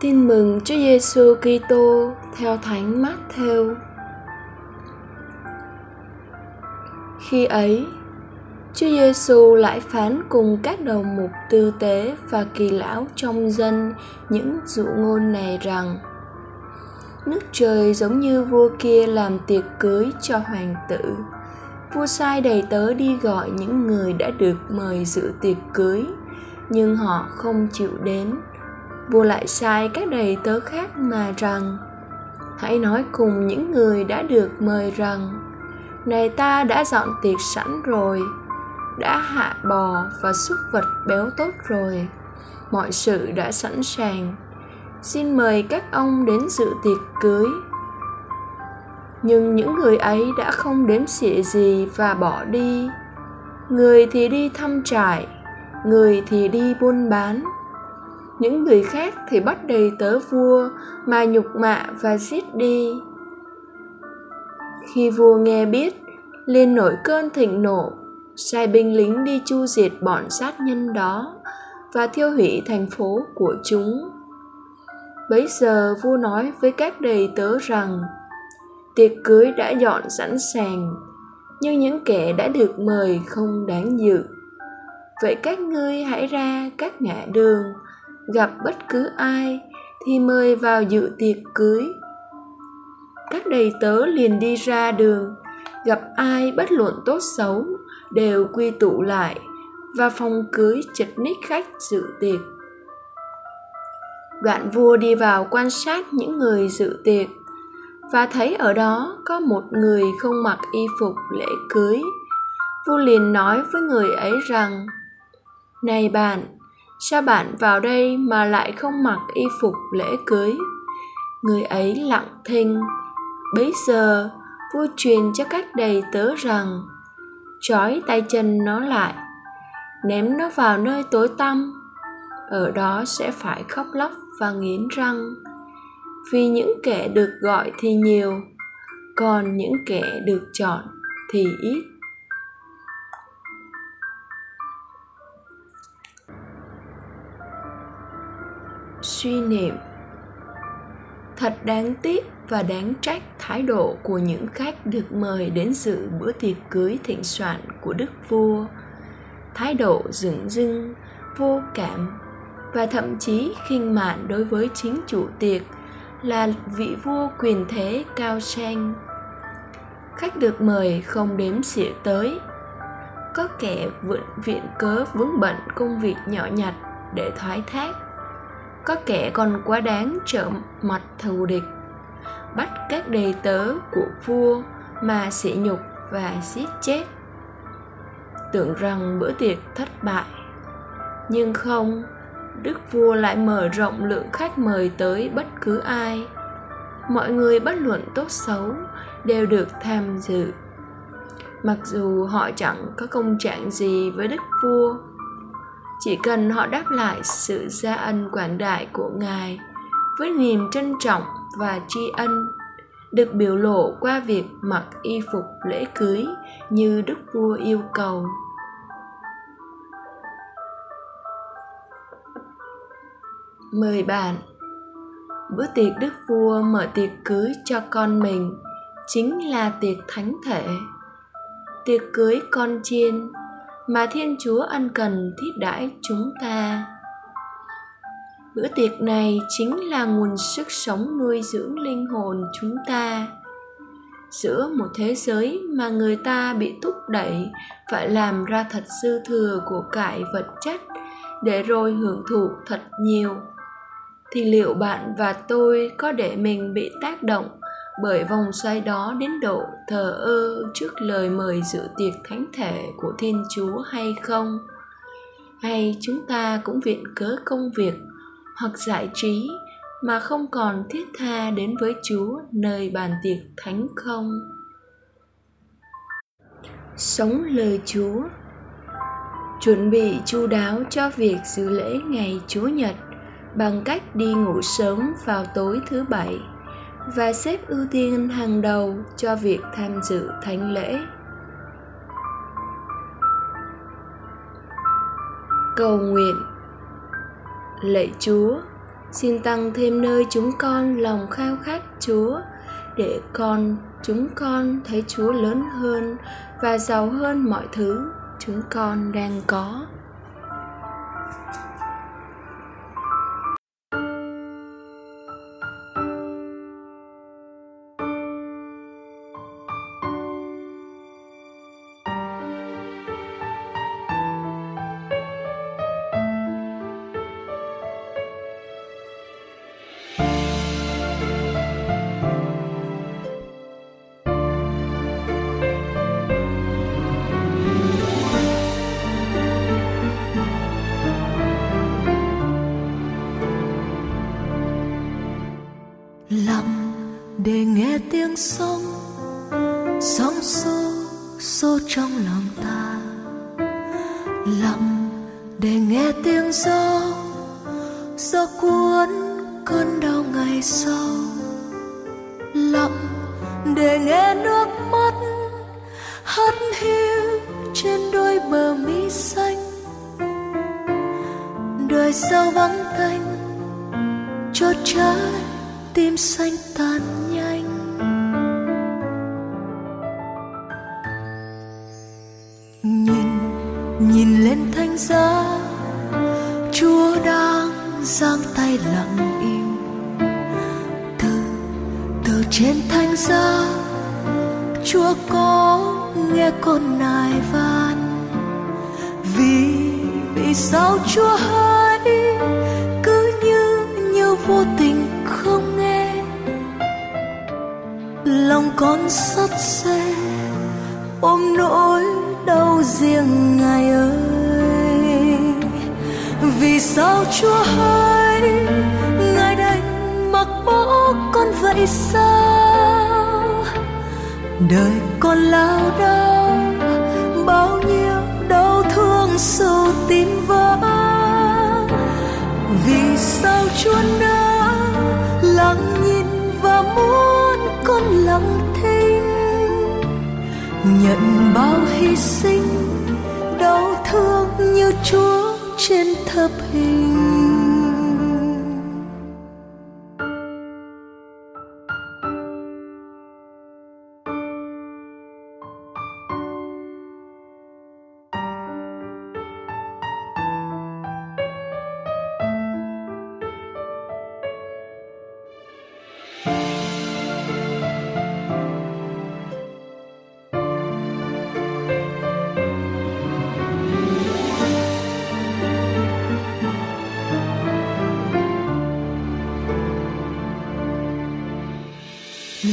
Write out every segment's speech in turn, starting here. Tin mừng Chúa Giêsu Kitô theo Thánh Mát-thêu. Khi ấy, Chúa Giêsu lại phán cùng các đầu mục tư tế và kỳ lão trong dân những dụ ngôn này rằng: Nước trời giống như vua kia làm tiệc cưới cho hoàng tử. Vua sai đầy tớ đi gọi những người đã được mời dự tiệc cưới, nhưng họ không chịu đến. Vua lại sai các đầy tớ khác mà rằng: Hãy nói cùng những người đã được mời rằng: Này, ta đã dọn tiệc sẵn rồi, đã hạ bò và súc vật béo tốt rồi, mọi sự đã sẵn sàng, xin mời các ông đến dự tiệc cưới. Nhưng những người ấy đã không đếm xỉa gì và bỏ đi. Người thì đi thăm trại, người thì đi buôn bán. Những người khác thì bắt đầy tớ vua mà nhục mạ và giết đi. Khi vua nghe biết, liền nổi cơn thịnh nộ, sai binh lính đi chu diệt bọn sát nhân đó và thiêu hủy thành phố của chúng. Bấy giờ vua nói với các đầy tớ rằng: Tiệc cưới đã dọn sẵn sàng, nhưng những kẻ đã được mời không đáng dự. Vậy các ngươi hãy ra các ngã đường, gặp bất cứ ai thì mời vào dự tiệc cưới. Các đầy tớ liền đi ra đường, gặp ai bất luận tốt xấu đều quy tụ lại, và phòng cưới chật ních khách dự tiệc. Đoạn vua đi vào quan sát những người dự tiệc, và thấy ở đó có một người không mặc y phục lễ cưới. Vua liền nói với người ấy rằng: Này bạn, sao bạn vào đây mà lại không mặc y phục lễ cưới? Người ấy lặng thinh. Bấy giờ vua truyền cho các đầy tớ rằng: Trói tay chân nó lại, ném nó vào nơi tối tăm, ở đó sẽ phải khóc lóc và nghiến răng. Vì những kẻ được gọi thì nhiều, còn những kẻ được chọn thì ít. Suy niệm: Thật đáng tiếc và đáng trách thái độ của những khách được mời đến dự bữa tiệc cưới thịnh soạn của Đức Vua. Thái độ dửng dưng, vô cảm và thậm chí khinh mạn đối với chính chủ tiệc là vị vua quyền thế cao sang. Khách được mời không đếm xỉa tới. Có kẻ viện cớ vướng bận công việc nhỏ nhặt để thoái thác. Có kẻ còn quá đáng trở mặt thù địch, bắt các đầy tớ của vua mà sỉ nhục và giết chết. Tưởng rằng bữa tiệc thất bại, nhưng không, Đức Vua lại mở rộng lượng khách mời tới bất cứ ai. Mọi người bất luận tốt xấu đều được tham dự, mặc dù họ chẳng có công trạng gì với Đức Vua. Chỉ cần họ đáp lại sự gia ân quảng đại của Ngài với niềm trân trọng và tri ân, được biểu lộ qua việc mặc y phục lễ cưới như Đức Vua yêu cầu. Mời bạn, bữa tiệc Đức Vua mở tiệc cưới cho con mình chính là tiệc thánh thể, tiệc cưới con chiên mà Thiên Chúa ân cần thiết đãi chúng ta. Bữa tiệc này chính là nguồn sức sống nuôi dưỡng linh hồn chúng ta. Giữa một thế giới mà người ta bị thúc đẩy phải làm ra thật dư thừa của cải vật chất để rồi hưởng thụ thật nhiều, thì liệu bạn và tôi có để mình bị tác động bởi vòng xoay đó đến độ thờ ơ trước lời mời dự tiệc thánh thể của Thiên Chúa hay không? Hay chúng ta cũng viện cớ công việc hoặc giải trí mà không còn thiết tha đến với Chúa nơi bàn tiệc thánh không? Sống lời Chúa. Chuẩn bị chu đáo cho việc dự lễ ngày Chúa Nhật bằng cách đi ngủ sớm vào tối thứ Bảy và xếp ưu tiên hàng đầu cho việc tham dự thánh lễ. Cầu nguyện. Lạy Chúa, Xin Tăng thêm nơi chúng con lòng khao khát Chúa, để chúng con thấy Chúa lớn hơn và giàu hơn mọi thứ chúng con đang có. Lặng để nghe tiếng sóng, sóng xô xô trong lòng ta. Lặng để nghe tiếng gió cuốn cơn đau ngày sau. Lặng để nghe nước mắt hắt hiu trên đôi bờ mi xanh. Đời sao vắng tanh, chót trái tim xanh tan nhanh. Nhìn lên thánh giá, Chúa đang giang tay lặng im. Từ trên thánh giá, Chúa có nghe con nài van. Vì sao Chúa hỡi cứ như vô tình không nghe? Lòng con sắt se ôm nỗi đau riêng Ngài ơi. Vì sao Chúa hỡi Ngài đành mặc bỏ con vậy sao? Đời con lao đao, bao nhiêu đau thương sâu tim vỡ. Vì sao Chúa đã lặng nhìn và muốn con lặng thinh, nhận bao hy sinh đau thương như Chúa trên thập hình.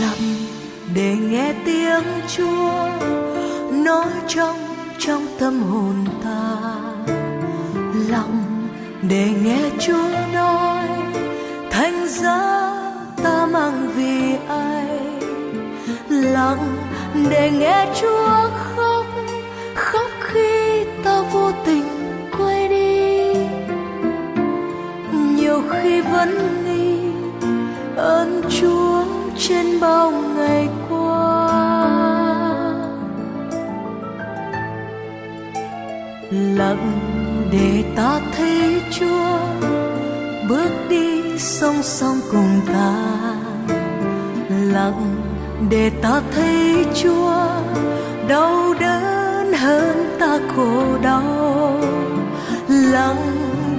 Lặng để nghe tiếng Chúa nói trong tâm hồn ta. Lặng để nghe Chúa nói thánh giá ta mang vì ai. Lặng để nghe Chúa khóc khi ta vô tình quay đi. Nhiều khi vẫn nghi ơn Chúa trên bao ngày qua. Lặng để ta thấy Chúa bước đi song song cùng ta. Lặng để ta thấy Chúa đau đớn hơn ta khổ đau. Lặng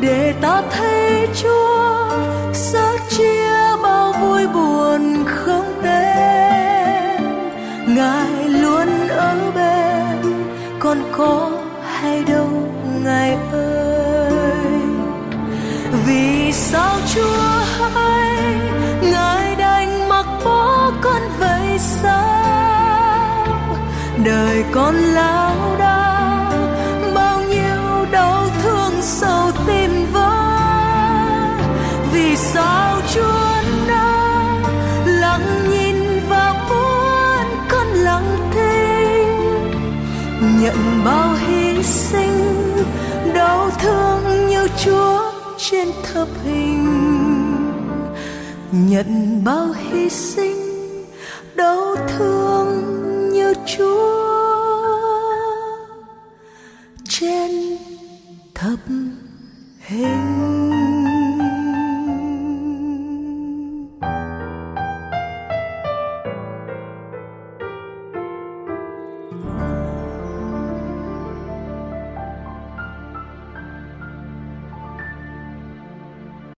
để ta thấy Chúa sẻ chia bao vui buồn không tên. Ngài luôn ở bên, con có hay đâu Ngài ơi. Vì sao Chúa hỡi Ngài đành mặc bỏ con vậy sao? Đời con lao đao, bao nhiêu đau thương sâu tim vỡ. Vì sao Chúa nhận bao hy sinh đau thương như Chúa trên thập hình. Nhận bao hy sinh đau thương như Chúa trên thập hình.